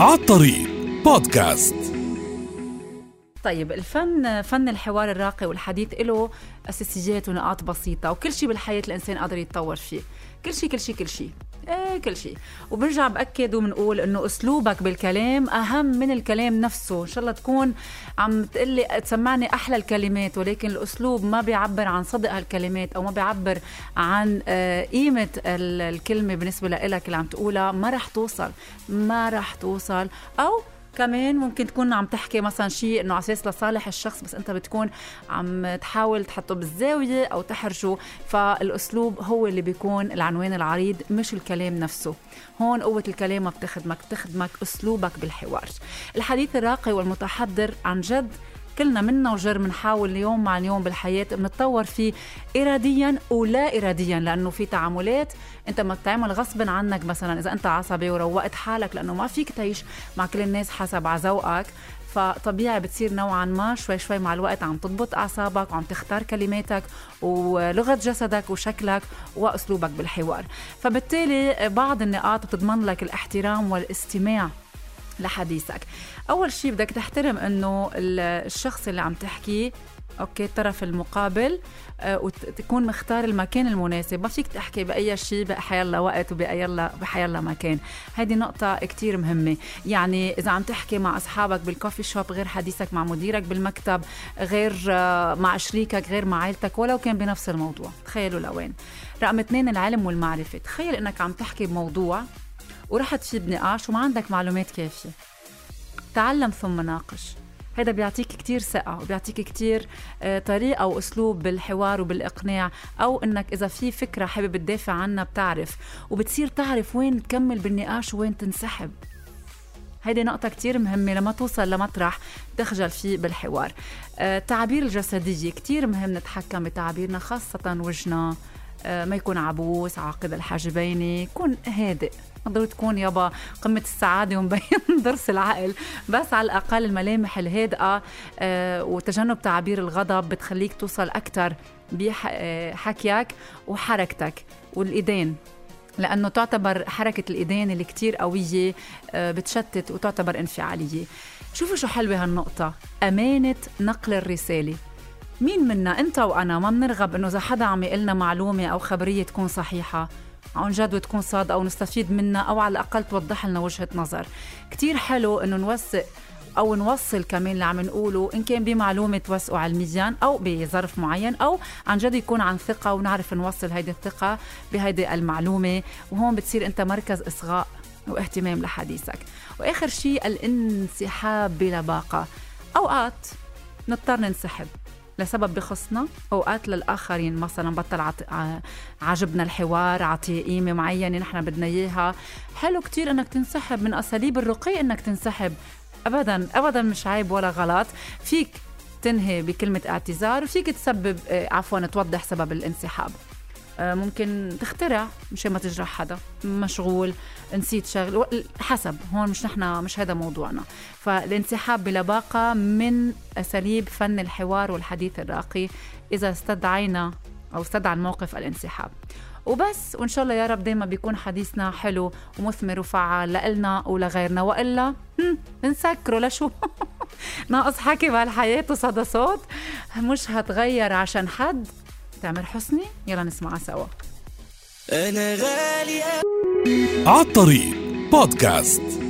عالطريق بودكاست. طيب الفن، فن الحوار الراقي والحديث له أساسيات ونقاط بسيطة، وكل شيء بالحياة الإنسان قادر يتطور فيه، كل شيء. وبرجع بأكد ومنقول إنه أسلوبك بالكلام أهم من الكلام نفسه. إن شاء الله تكون عم تقلي تسمعني أحلى الكلمات، ولكن الأسلوب ما بيعبر عن صدق هالكلمات، أو ما بيعبر عن قيمة الكلمة بالنسبة لإلك اللي عم تقولها. ما رح توصل. أو كمان ممكن تكون عم تحكي مثلا شيء انه عساس لصالح الشخص، بس انت بتكون عم تحاول تحطه بالزاوية او تحرجه. فالاسلوب هو اللي بيكون العنوان العريض، مش الكلام نفسه. هون قوة الكلام ما بتخدمك اسلوبك بالحوار. الحديث الراقي والمتحضر، عن جد كلنا منا وجر منحاول يوم مع يوم بالحياة بنتطور فيه إراديا ولا إراديا، لأنه في تعاملات أنت ما بتعمل غصبا عنك. مثلا إذا أنت عصبي وروقت حالك لأنه ما فيك تعيش مع كل الناس حسب عزوقك، فطبيعي بتصير نوعا ما شوي شوي مع الوقت عم تضبط أعصابك وعم تختار كلماتك ولغة جسدك وشكلك وأسلوبك بالحوار. فبالتالي بعض النقاط بتضمن لك الاحترام والاستماع لحديثك. أول شيء بدك تحترم أنه الشخص اللي عم تحكيه أوكي الطرف المقابل، وتكون مختار المكان المناسب. ما فيك تحكي بأي شيء بحيالله وقت وبحيالله مكان. هذه نقطة كتير مهمة. يعني إذا عم تحكي مع أصحابك بالكوفي شوب غير حديثك مع مديرك بالمكتب، غير مع شريكك، غير مع عائلتك، ولو كان بنفس الموضوع. تخيلوا لوين. رقم 2، العلم والمعرفة. تخيل أنك عم تحكي بموضوع ورحت فيه بنقاش وما عندك معلومات كافية. تعلم ثم ناقش. هذا بيعطيك كتير ثقة، وبيعطيك كتير طريقة وأسلوب بالحوار وبالإقناع. أو إنك إذا في فكرة حابب تدافع عنها بتعرف، وبتصير تعرف وين تكمل بالنقاش وين تنسحب. هذه نقطة كتير مهمة لما توصل لمطرح تخجل فيه بالحوار. تعبير الجسدية كتير مهم، نتحكم بتعبيرنا خاصة وجهنا، ما يكون عبوس، عاقد الحاجبين، يكون هادئ. قدروا تكون يابا قمة السعادة ومبين ضرس العقل، بس على الأقل الملامح الهادئة وتجنب تعبير الغضب بتخليك توصل أكتر بحكيك وحركتك. والإيدين، لأنه تعتبر حركة الإيدين اللي كتير قوية بتشتت وتعتبر انفعالية. شوفوا شو حلوة هالنقطة، أمانة نقل الرسالة. مين منا أنت وأنا ما منرغب أنه إذا حدا عم يقلنا معلومة أو خبرية تكون صحيحة عن جد وتكون صادقة أو نستفيد منها، أو على الأقل توضح لنا وجهة نظر. كتير حلو أنه نوثق أو نوصل كمان اللي عم نقوله، إن كان بمعلومة توثقه علميا أو بظرف معين، أو عن جد يكون عن ثقة ونعرف نوصل هيدي الثقة بهيدي المعلومة. وهون بتصير أنت مركز إصغاء واهتمام لحديثك. وآخر شيء، الانسحاب بلباقة. أوقات نضطر ننسحب لسبب بخصنا، أوقات للآخرين، مثلا بطل عجبنا الحوار، عطيه قيمة معينة نحن بدنا إياها. حلو كتير أنك تنسحب، من أساليب الرقي أنك تنسحب. أبدا أبدا مش عيب ولا غلط. فيك تنهي بكلمة اعتذار، وفيك تسبب عفوا توضح سبب الانسحاب. ممكن تخترع مشان ما تجرح حدا، مشغول، نسيت شغل، حسب. هون مش هذا موضوعنا. فالانسحاب بلباقة من أساليب فن الحوار والحديث الراقي إذا استدعينا أو استدعى الموقف الانسحاب. وبس، وإن شاء الله يا رب دايما بيكون حديثنا حلو ومثمر وفعال لإلنا ولغيرنا، وإلا نسكره لشو ناقص حكي بهالحياة وصدى صوت. مش هتغير عشان حد. تامر حسني، يلا نسمعها سوا. أنا غالية. عالطريق بودكاست.